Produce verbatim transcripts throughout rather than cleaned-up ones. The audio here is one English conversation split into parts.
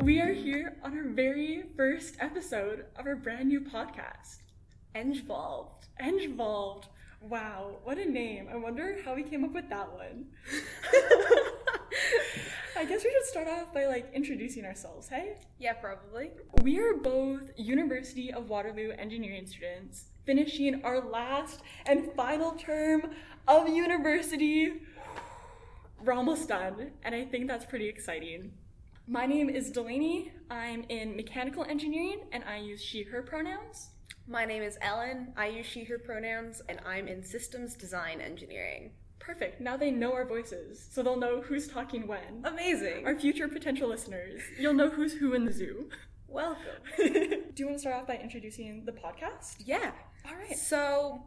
We are here on our very first episode of our brand new podcast, ENGvolved. ENGvolved. Wow, what a name. I wonder how we came up with that one. I guess we should start off by like introducing ourselves, hey? Yeah, probably. We are both University of Waterloo engineering students, finishing our last and final term of university. We're almost done, and I think that's pretty exciting. My name is Delaney. I'm in mechanical engineering, and I use she, her pronouns. My name is Ellen. I use she, her pronouns, and I'm in systems design engineering. Perfect. Now they know our voices, so they'll know who's talking when. Amazing. Our future potential listeners. You'll know who's who in the zoo. Welcome. Do you want to start off by introducing the podcast? Yeah. All right. So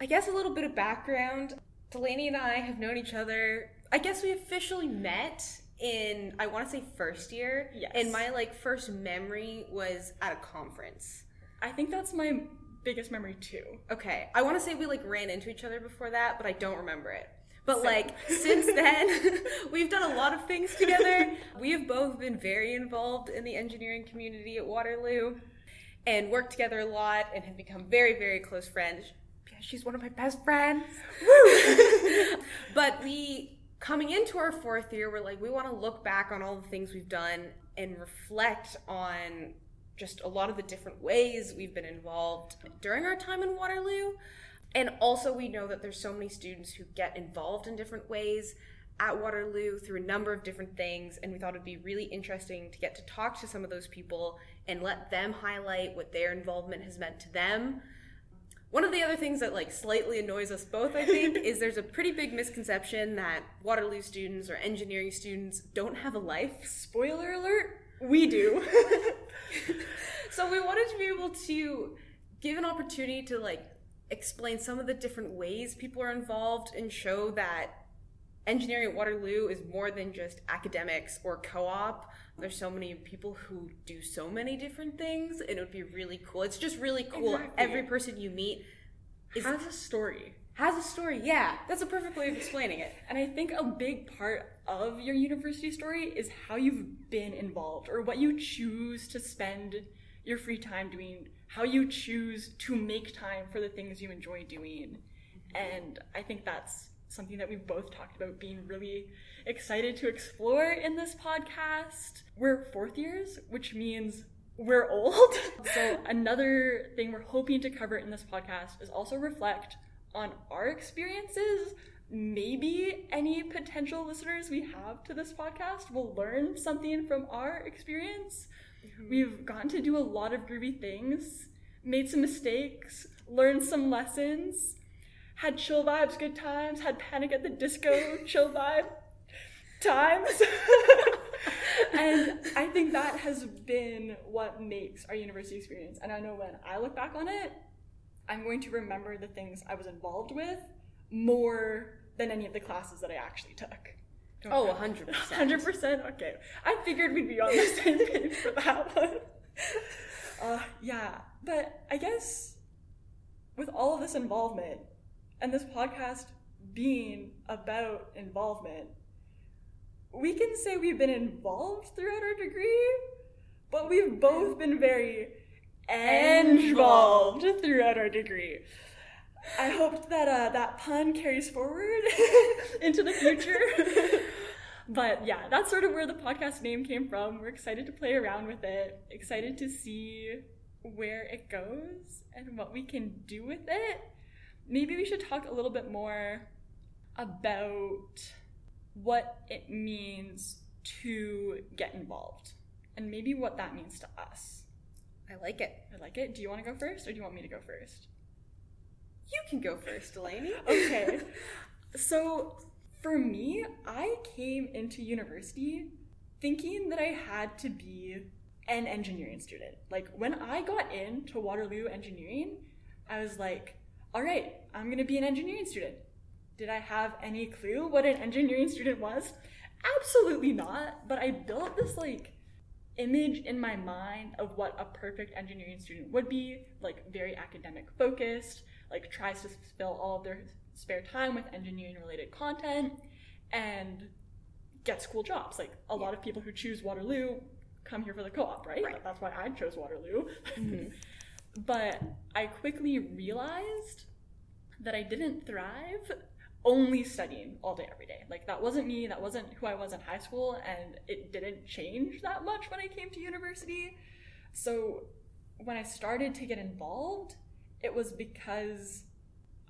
I guess a little bit of background. Delaney and I have known each other. I guess we officially met in, I want to say first year. Yes. And my like first memory was at a conference. I think that's my biggest memory too. Okay. I want to say we like ran into each other before that, but I don't remember it. But Same. like since then, we've done a lot of things together. We have both been very involved in the engineering community at Waterloo and worked together a lot and have become very, very close friends. Yeah, she's one of my best friends. Woo! But we, coming into our fourth year, we're like, we want to look back on all the things we've done and reflect on just a lot of the different ways we've been involved during our time in Waterloo. And also we know that there's so many students who get involved in different ways at Waterloo through a number of different things, and we thought it'd be really interesting to get to talk to some of those people and let them highlight what their involvement has meant to them. One of the other things that like slightly annoys us both, I think, is there's a pretty big misconception that Waterloo students or engineering students don't have a life. Spoiler alert, we do. So we wanted to be able to give an opportunity to like explain some of the different ways people are involved and show that engineering at Waterloo is more than just academics or co-op. There's so many people who do so many different things, and it would be really cool. It's just really cool. Exactly. Every person you meet is, has a story. Has a story, yeah. That's a perfect way of explaining it. And I think a big part of your university story is how you've been involved or what you choose to spend your free time doing, how you choose to make time for the things you enjoy doing. Mm-hmm. And I think that's something that we've both talked about being really excited to explore in this podcast. We're fourth years, which means we're old. So another thing we're hoping to cover in this podcast is also reflect on our experiences. Maybe any potential listeners we have to this podcast will learn something from our experience. Mm-hmm. We've gotten to do a lot of groovy things, made some mistakes, learned some lessons, had chill vibes, good times, had panic at the disco, chill vibe times. And I think that has been what makes our university experience. And I know when I look back on it, I'm going to remember the things I was involved with more than any of the classes that I actually took. Don't oh, remember. one hundred percent. one hundred percent? Okay. I figured we'd be on the same page for that one. Uh, yeah. But I guess with all of this involvement and this podcast being about involvement, we can say we've been involved throughout our degree, but we've both been very ENGvolved throughout our degree. I hope that uh, that pun carries forward into the future. But yeah, that's sort of where the podcast name came from. We're excited to play around with it, excited to see where it goes and what we can do with it. Maybe we should talk a little bit more about what it means to get involved and maybe what that means to us. I like it. I like it. Do you want to go first, or do you want me to go first? You can go first, Delaney. Okay. So for me, I came into university thinking that I had to be an engineering student. Like when I got into Waterloo engineering, I was like, all right, I'm going to be an engineering student. Did I have any clue what an engineering student was? Absolutely not. But I built this like image in my mind of what a perfect engineering student would be, like very academic focused, like tries to fill all of their spare time with engineering related content. And get school jobs. Like a yeah. lot of people who choose Waterloo come here for the co-op, right? right. That's why I chose Waterloo. Mm-hmm. But I quickly realized that I didn't thrive only studying all day, every day. Like, that wasn't me, that wasn't who I was in high school, and it didn't change that much when I came to university. So when I started to get involved, it was because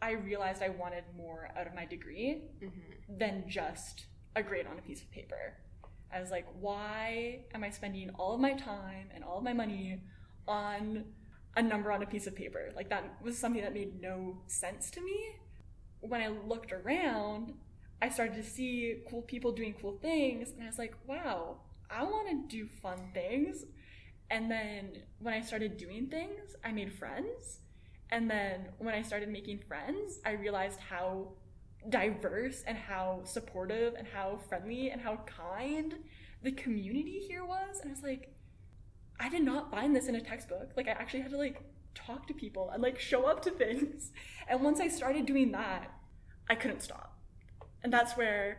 I realized I wanted more out of my degree mm-hmm. than just a grade on a piece of paper. I was like, why am I spending all of my time and all of my money on a number on a piece of paper? Like, that was something that made no sense to me. When I looked around, I started to see cool people doing cool things, and I was like, wow, I want to do fun things. And then when I started doing things, I made friends. And then when I started making friends, I realized how diverse and how supportive and how friendly and how kind the community here was. And I was like, I did not find this in a textbook. Like, I actually had to like talk to people and like show up to things. And once I started doing that, I couldn't stop. And that's where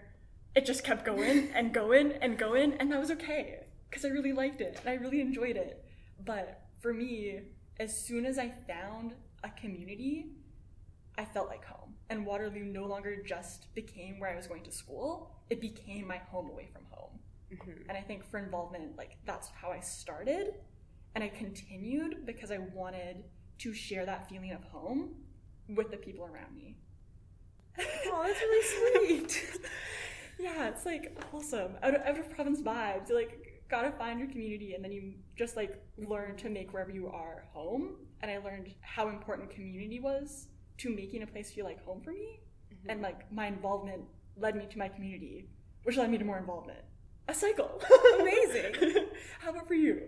it just kept going and going and going. And that was okay, because I really liked it and I really enjoyed it. But for me, as soon as I found a community, I felt like home. And Waterloo no longer just became where I was going to school. It became my home away from home. Mm-hmm. And I think for ENGvolvement, like, that's how I started. And I continued because I wanted to share that feeling of home with the people around me. Oh, that's really sweet. Yeah, it's like wholesome. Out of, out of province vibes. You like gotta find your community, and then you just like learn to make wherever you are home. And I learned how important community was to making a place feel like home for me. Mm-hmm. And like my ENGvolvement led me to my community, which led me to more ENGvolvement. A cycle. Amazing. How about for you?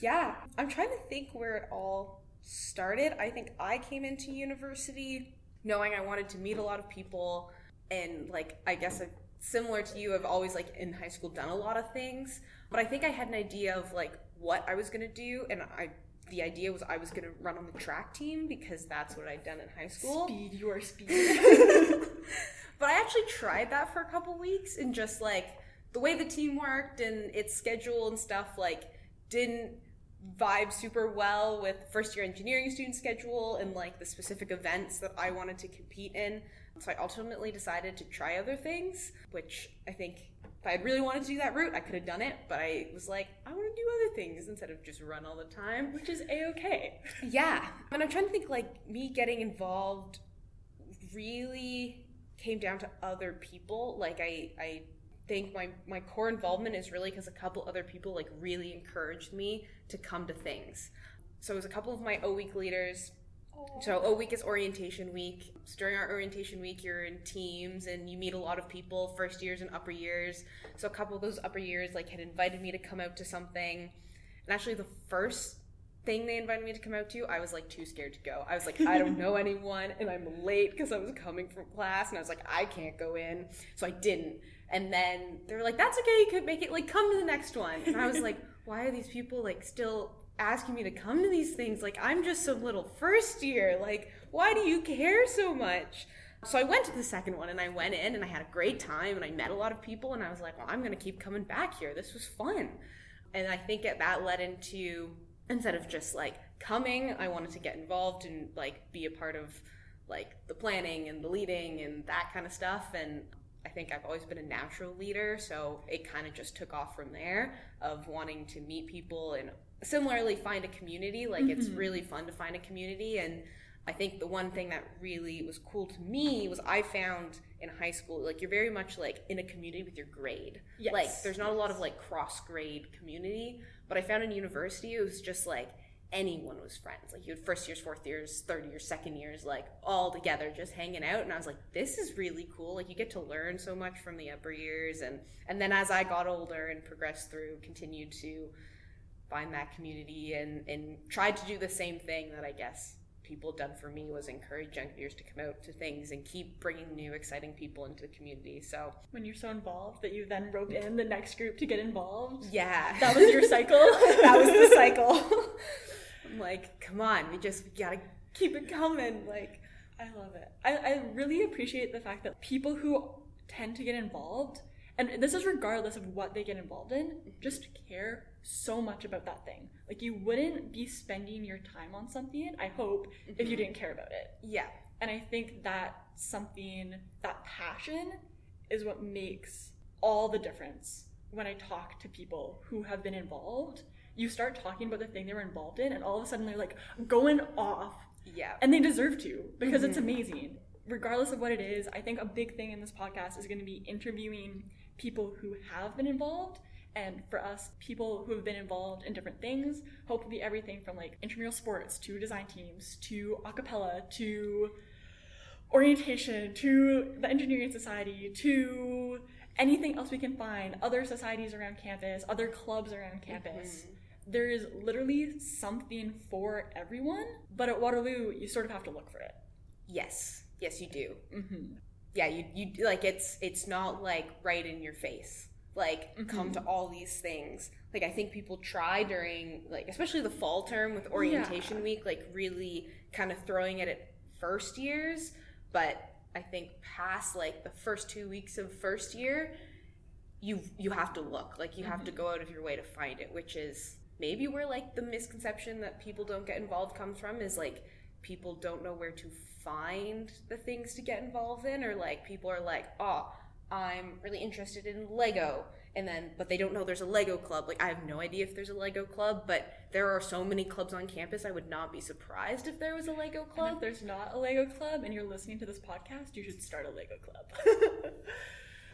Yeah, I'm trying to think where it all started. I think I came into university knowing I wanted to meet a lot of people, and like, I guess I'm similar to you, I've always like in high school done a lot of things, but I think I had an idea of like what I was going to do, and I the idea was I was going to run on the track team because that's what I'd done in high school. Speed your speed. But I actually tried that for a couple weeks, and just like the way the team worked and its schedule and stuff like didn't vibe super well with first year engineering student schedule and like the specific events that I wanted to compete in. So I ultimately decided to try other things, which I think if I had really wanted to do that route, I could have done it, but I was like, I want to do other things instead of just run all the time, which is a-okay. Yeah. And I'm trying to think, like, me getting involved really came down to other people. Like, I, I think my, my core ENGvolvement is really because a couple other people like really encouraged me to come to things. So it was a couple of my O Week leaders. Aww. So O Week is orientation week. So during our orientation week, you're in teams and you meet a lot of people, first years and upper years. So a couple of those upper years like had invited me to come out to something. And actually the first thing they invited me to come out to, I was like too scared to go. I was like, I don't know anyone, and I'm late because I was coming from class, and I was like, I can't go in. So I didn't. And then they were like, that's okay, you could make it, like, come to the next one. And I was like, why are these people, like, still asking me to come to these things? Like, I'm just some little first year. Like, why do you care so much? So I went to the second one, and I went in, and I had a great time, and I met a lot of people, and I was like, well, I'm going to keep coming back here. This was fun. And I think that led into, instead of just, like, coming, I wanted to get involved and, like, be a part of, like, the planning and the leading and that kind of stuff. And I think I've always been a natural leader, so it kind of just took off from there of wanting to meet people and similarly find a community. Like, mm-hmm. It's really fun to find a community, and I think the one thing that really was cool to me was I found in high school, like, you're very much like in a community with your grade. Yes. Like, there's not yes. a lot of like cross-grade community, but I found in university it was just like anyone was friends. Like, you had first years, fourth years, third years, second years, like all together just hanging out. And I was like, this is really cool. Like, you get to learn so much from the upper years. And, and then as I got older and progressed through, continued to find that community and, and tried to do the same thing that I guess people done for me, was encourage young leaders to come out to things and keep bringing new exciting people into the community. So when you're so involved that you then rope in the next group to get involved. Yeah. That was your cycle. That was the cycle. I'm like, come on, we just we gotta keep it coming. Like, I love it. I, I really appreciate the fact that people who tend to get involved And this is regardless of what they get involved in, just care so much about that thing. Like, you wouldn't be spending your time on something, I hope, mm-hmm. if you didn't care about it. Yeah. And I think that something, that passion is what makes all the difference. When I talk to people who have been involved, you start talking about the thing they were involved in, and all of a sudden they're like going off. Yeah. And they deserve to, because mm-hmm. it's amazing. Regardless of what it is, I think a big thing in this podcast is going to be interviewing people who have been involved, and for us, people who have been involved in different things, hopefully everything from like intramural sports to design teams to a cappella to orientation to the engineering society to anything else we can find, other societies around campus, other clubs around campus. Mm-hmm. There is literally something for everyone, but at Waterloo, you sort of have to look for it. Yes. Yes, you do. Mm-hmm. Yeah, you you like it's it's not like right in your face. Like mm-hmm. come to all these things. Like I think people try during like especially the fall term with orientation yeah. week, like really kind of throwing it at first years, but I think past like the first two weeks of first year, you you have to look. Like you mm-hmm. have to go out of your way to find it, which is maybe where like the misconception that people don't get involved comes from, is like people don't know where to find the things to get involved in, or like people are like, oh, I'm really interested in Lego, and then but they don't know there's a Lego club. Like I have no idea if there's a Lego club, but there are so many clubs on campus, I would not be surprised if there was a Lego club. And if there's not a Lego club and you're listening to this podcast, you should start a Lego club.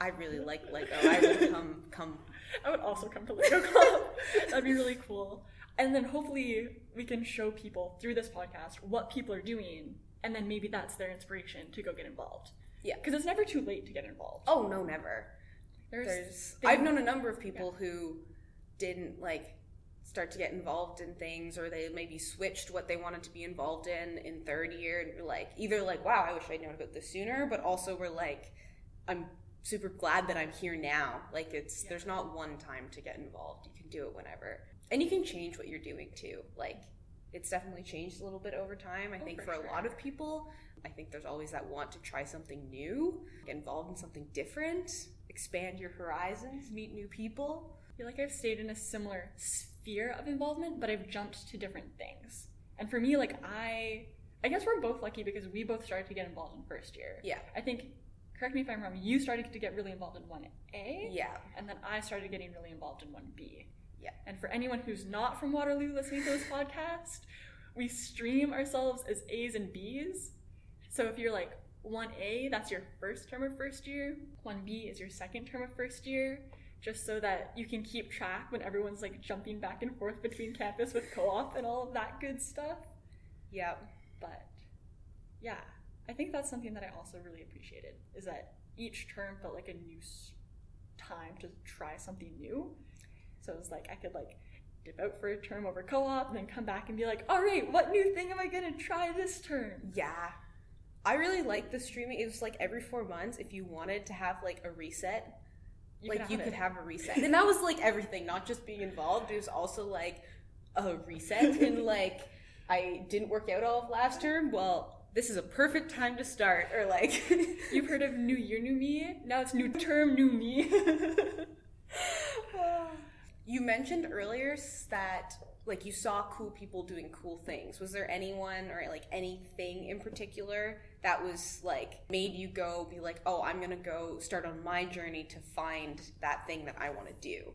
I really like Lego. I would come come I would also come to Lego club. That'd be really cool. And then hopefully we can show people through this podcast what people are doing, and then maybe that's their inspiration to go get involved. Yeah. Because it's never too late to get involved. Oh, no, never. There's, There's I've known a number of people yeah. who didn't, like, start to get involved in things, or they maybe switched what they wanted to be involved in in third year, and were like, either like, wow, I wish I'd known about this sooner, but also were like, I'm super glad that I'm here now. Like, it's yeah. there's not one time to get involved. You can do it whenever. And you can change what you're doing, too. Like, it's definitely changed a little bit over time. I oh, think for, for sure. a lot of people, I think there's always that want to try something new, get involved in something different, expand your horizons, meet new people. I feel like I've stayed in a similar sphere of involvement, but I've jumped to different things. And for me, like, I I guess we're both lucky because we both started to get involved in first year. Yeah. I think, correct me if I'm wrong, you started to get really involved in one A. Yeah. And then I started getting really involved in one B. Yeah. And for anyone who's not from Waterloo listening to this podcast, we stream ourselves as A's and B's. So if you're like one A, that's your first term of first year. one B is your second term of first year, just so that you can keep track when everyone's like jumping back and forth between campus with co-op and all of that good stuff. Yeah. But yeah, I think that's something that I also really appreciated, is that each term felt like a new time to try something new. So it was like, I could like dip out for a term over co-op and then come back and be like, all right, what new thing am I going to try this term? Yeah. I really liked the streaming. It was like every four months, if you wanted to have like a reset, you like could you could it. have a reset. And that was like everything, not just being involved. It was also like a reset and like, I didn't work out all of last term. Well, this is a perfect time to start. Or like, you've heard of new year, new me. Now it's new term, new me. You mentioned earlier that like you saw cool people doing cool things. Was there anyone or like anything in particular that was like made you go be like, oh, I'm gonna go start on my journey to find that thing that I want to do?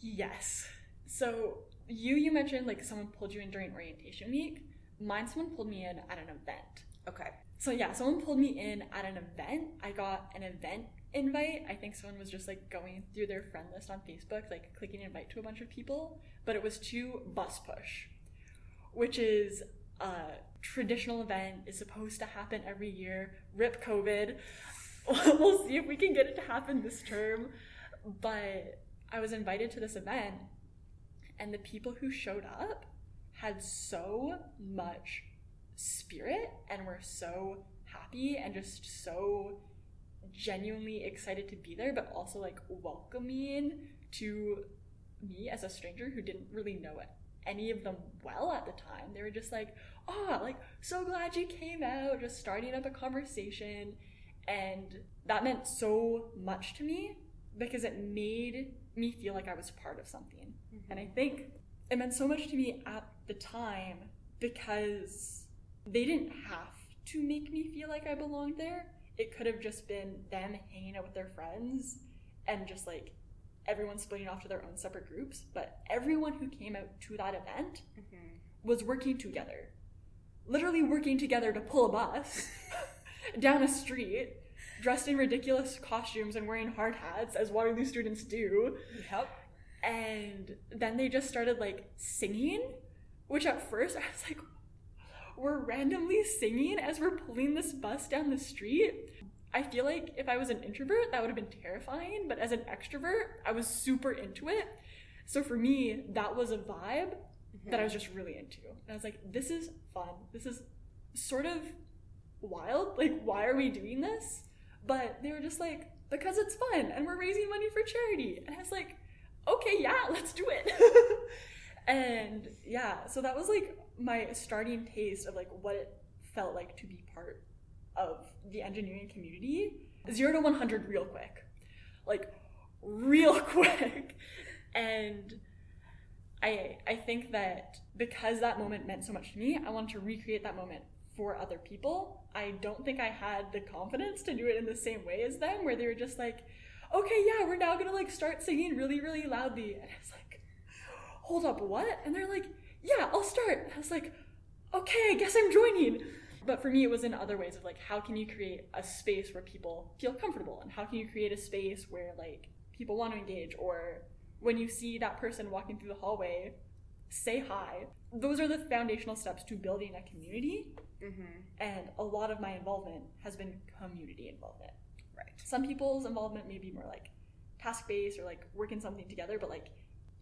Yes. So you you mentioned like someone pulled you in during orientation week. Mine, someone pulled me in at an event. Okay. So yeah, someone pulled me in at an event. I got an event invite. I think someone was just like going through their friend list on Facebook, like clicking invite to a bunch of people, but it was to Bus Push, which is a traditional event. It's supposed to happen every year. Rip COVID. We'll see if we can get it to happen this term. But I was invited to this event, and the people who showed up had so much spirit and were so happy and just so genuinely excited to be there, but also like welcoming to me as a stranger who didn't really know it, any of them well at the time. They were just like, oh, like so glad you came out, just starting up a conversation. And that meant so much to me because it made me feel like I was part of something. Mm-hmm. And I think it meant so much to me at the time because they didn't have to make me feel like I belonged there. It could have just been them hanging out with their friends and just like everyone splitting off to their own separate groups. But everyone who came out to that event mm-hmm. was working together, literally working together to pull a bus down a street, dressed in ridiculous costumes and wearing hard hats, as Waterloo students do. Yep. And then they just started like singing, which at first I was like, we're randomly singing as we're pulling this bus down the street. I feel like if I was an introvert, that would have been terrifying, but as an extrovert, I was super into it. So for me, that was a vibe mm-hmm. that I was just really into. And I was like, this is fun. This is sort of wild. Like, why are we doing this? But they were just like, because it's fun and we're raising money for charity. And I was like, okay, yeah, let's do it. And yeah, so that was like my starting taste of like what it felt like to be part of the engineering community. Zero to one hundred real quick, like real quick. And I I think that because that moment meant so much to me, I wanted to recreate that moment for other people. I don't think I had the confidence to do it in the same way as them, where they were just like, okay, yeah, we're now gonna like start singing really, really loudly. And I was like, hold up, what? And they're like, yeah, I'll start. And I was like, okay, I guess I'm joining. But for me, it was in other ways of like, how can you create a space where people feel comfortable? And how can you create a space where like people want to engage? Or when you see that person walking through the hallway, say hi. Those are the foundational steps to building a community. Mm-hmm. And a lot of my involvement has been community involvement. Right. Some people's involvement may be more like task-based or like working something together, but like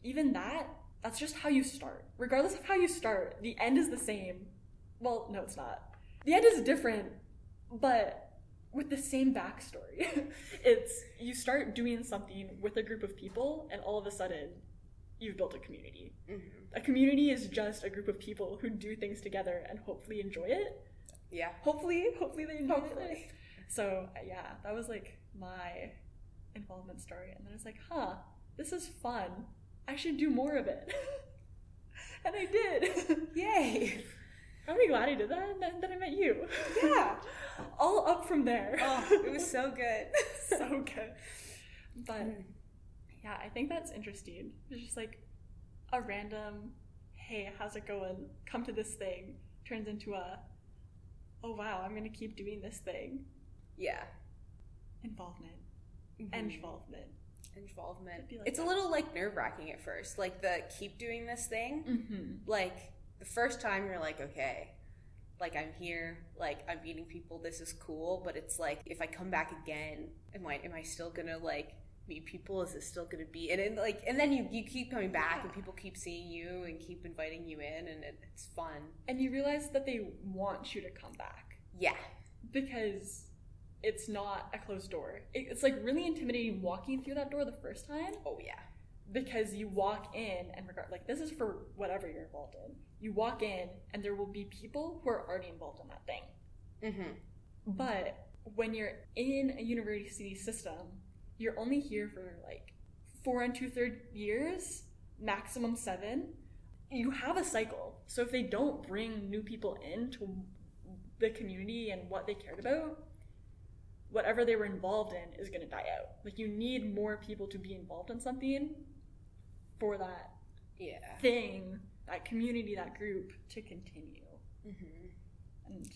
even that, that's just how you start. Regardless of how you start, the end is the same. Well, no, it's not. The end is different, but with the same backstory. It's you start doing something with a group of people, and all of a sudden, you've built a community. Mm-hmm. A community is just a group of people who do things together and hopefully enjoy it. Yeah. Hopefully, hopefully they enjoy hopefully. it. So yeah, that was like my involvement story. And then I was like, huh, this is fun. I should do more of it. And I did. Yay. I'm really glad I did that, and then I met you. Yeah. All up from there. Oh, it was so good. So good. But mm. yeah, I think that's interesting. It's just like a random, hey, how's it going? Come to this thing. Turns into a, oh wow, I'm going to keep doing this thing. Yeah. Involvement. Mm-hmm. Engvolvement. Involvement. Like it's that. A little like nerve-wracking at first, like the keep doing this thing. Mm-hmm. Like the first time you're like, okay, like I'm here, like I'm meeting people, this is cool. But it's like, if I come back again, am I am I still gonna like meet people? Is it still gonna be? And, and like, and then you you keep coming back, yeah. and people keep seeing you and keep inviting you in, and it, it's fun. And you realize that they want you to come back. Yeah, because it's not a closed door. It's like really intimidating walking through that door the first time. Oh yeah. Because you walk in and regard, like this is for whatever you're involved in. You walk in and there will be people who are already involved in that thing. Mm-hmm. But when you're in a university system, you're only here for like four and two third years, maximum seven. You have a cycle. So if they don't bring new people into the community and what they cared about, whatever they were involved in is going to die out. Like, you need more people to be involved in something for that yeah. thing, that community, that group to continue. Mm-hmm. And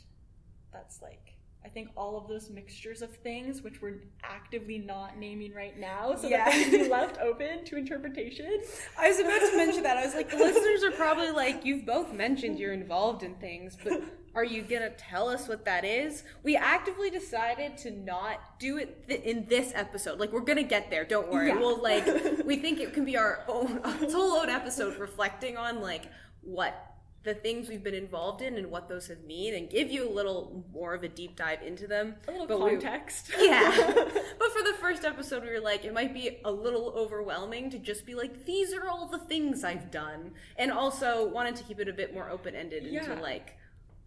that's like, I think all of those mixtures of things, which we're actively not naming right now, so yeah. that they can be left open to interpretation. I was about to mention that. I was like, the listeners are probably like, you've both mentioned you're involved in things, but... are you gonna tell us what that is? We actively decided to not do it th- in this episode. Like, we're gonna get there. Don't worry. Yeah. We'll like we think it can be our own whole own episode reflecting on like what the things we've been involved in and what those have mean, and give you a little more of a deep dive into them. A little but context. We, yeah. But for the first episode, we were like, it might be a little overwhelming to just be like, these are all the things I've done, and also wanted to keep it a bit more open ended yeah. into like.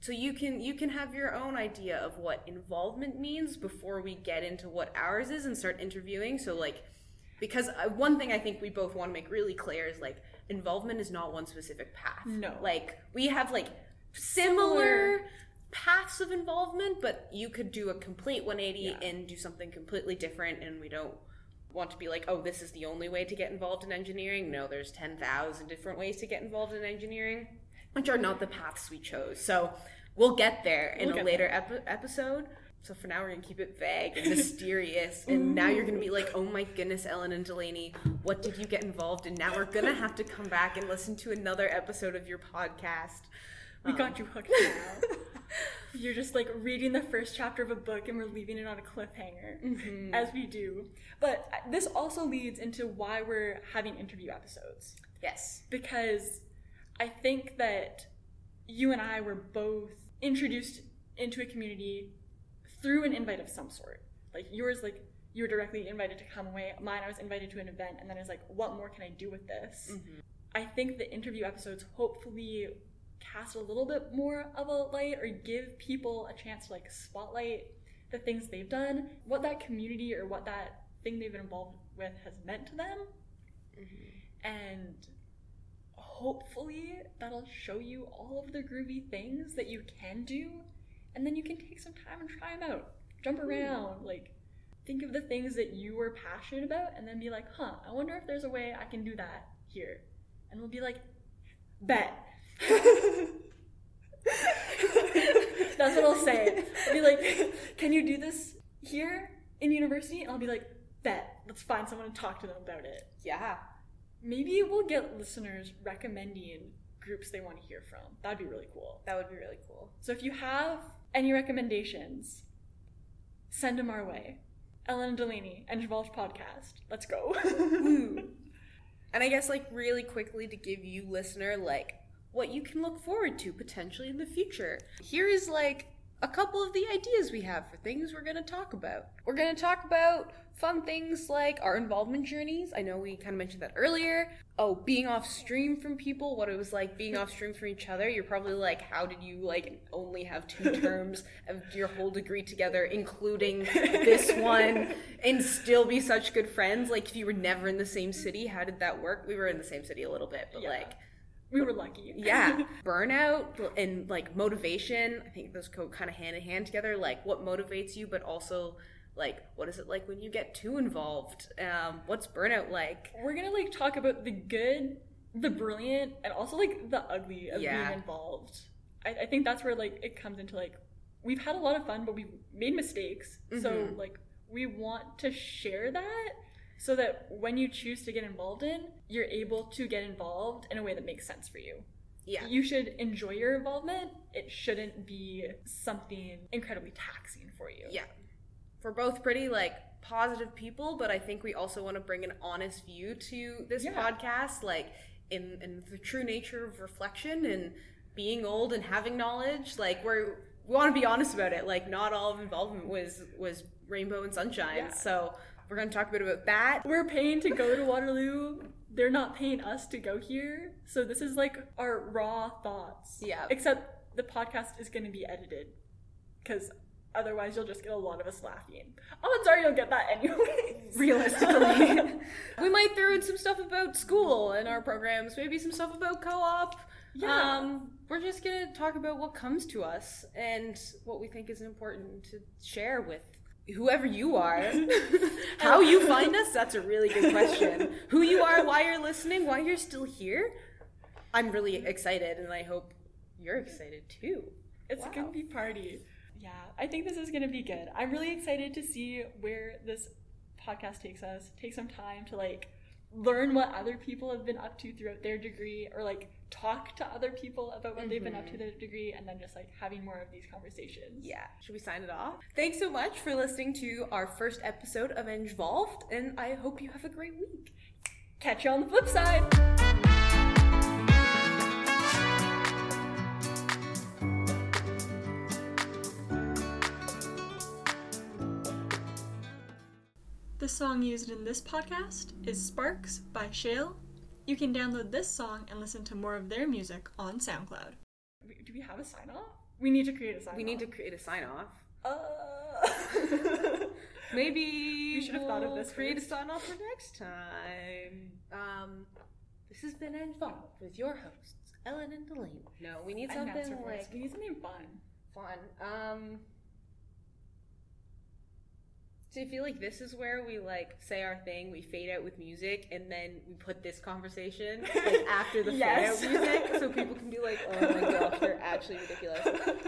So you can you can have your own idea of what involvement means before we get into what ours is and start interviewing. So like, because one thing I think we both want to make really clear is like, involvement is not one specific path. No. Like, we have like similar, similar. paths of involvement, but you could do a complete one eighty yeah. and do something completely different, and we don't want to be like, oh, this is the only way to get involved in engineering. No, there's ten thousand different ways to get involved in engineering, which are not the paths we chose. So we'll get there in we'll a later ep- episode. So for now, we're going to keep it vague and mysterious. And now you're going to be like, oh my goodness, Ellen and Delaney, what did you get involved in? Now we're going to have to come back and listen to another episode of your podcast. We um, got you hooked now. You're just like reading the first chapter of a book and we're leaving it on a cliffhanger, mm-hmm. as we do. But this also leads into why we're having interview episodes. Yes. Because I think that you and I were both introduced into a community through an invite of some sort. Like yours, like you were directly invited to come away. Mine, I was invited to an event, and then I was like, what more can I do with this? Mm-hmm. I think the interview episodes hopefully cast a little bit more of a light or give people a chance to like spotlight the things they've done, what that community or what that thing they've been involved with has meant to them. Mm-hmm. And hopefully that'll show you all of the groovy things that you can do, and then you can take some time and try them out. Jump around, like think of the things that you were passionate about and then be like, huh, I wonder if there's a way I can do that here. And we'll be like, bet. That's what I'll say. I'll be like, can you do this here in university? And I'll be like, bet. Let's find someone and talk to them about it. Yeah. Maybe we'll get listeners recommending groups they want to hear from. That'd be really cool. That would be really cool. So if you have any recommendations, send them our way. Ellen and Delaney, ENGvolvement Podcast. Let's go. And I guess like really quickly to give you listener like what you can look forward to potentially in the future. Here is like a couple of the ideas we have for things we're going to talk about. We're going to talk about fun things like our involvement journeys. I know we kind of mentioned that earlier. Oh, being off stream from people, what it was like being off stream from each other. You're probably like, how did you like only have two terms of your whole degree together, including this one, and still be such good friends? Like if you were never in the same city, how did that work? We were in the same city a little bit, but yeah. like... We were lucky. Yeah. Burnout and, like, motivation. I think those go kind of hand-in-hand together. Like, what motivates you, but also, like, what is it like when you get too involved? Um, what's burnout like? We're going to, like, talk about the good, the brilliant, and also, like, the ugly of yeah. being involved. I, I think that's where, like, it comes into, like, we've had a lot of fun, but we've made mistakes. Mm-hmm. So, like, we want to share that. So that when you choose to get involved in, you're able to get involved in a way that makes sense for you. Yeah. You should enjoy your involvement. It shouldn't be something incredibly taxing for you. Yeah. We're both pretty, like, positive people, but I think we also want to bring an honest view to this yeah. podcast, like, in, in the true nature of reflection and being old and having knowledge. Like, we're, we want to be honest about it. Like, not all of involvement was, was rainbow and sunshine, yeah. so... We're going to talk a bit about that. We're paying to go to Waterloo. They're not paying us to go here. So this is like our raw thoughts. Yeah. Except the podcast is going to be edited. Because otherwise you'll just get a lot of us laughing. Oh, I'm sorry you'll get that anyway. Realistically. We might throw in some stuff about school and our programs. Maybe some stuff about co-op. Yeah. Um, we're just going to talk about what comes to us and what we think is important to share with whoever you are. How you find us, that's a really good question. Who you are, why you're listening, why you're still here. I'm really excited, and I hope you're excited too. It's wow. gonna be party. Yeah, I think this is gonna be good. I'm really excited to see where this podcast takes us. Take some time to like learn what other people have been up to throughout their degree, or like talk to other people about what mm-hmm. they've been up to their degree, and then just like having more of these conversations. Yeah. Should we sign it off? Thanks so much for listening to our first episode of ENGvolvement, and I hope you have a great week. Catch you on the flip side. The song used in this podcast is Sparks by Chaël. You can download this song and listen to more of their music on SoundCloud. Do we have a sign-off? We need to create a sign-off. We need to create a sign-off. Uh... Maybe we should have we'll thought of this create first. A sign-off for next time. Um, this has been ENGvolvement with your hosts, Ellen and Delaney. No, we need something like... Words. We need something fun. Fun. Um... So I feel like this is where we, like, say our thing, we fade out with music, and then we put this conversation like, after the yes. fade out music, so people can be like, oh my gosh, they're actually ridiculous.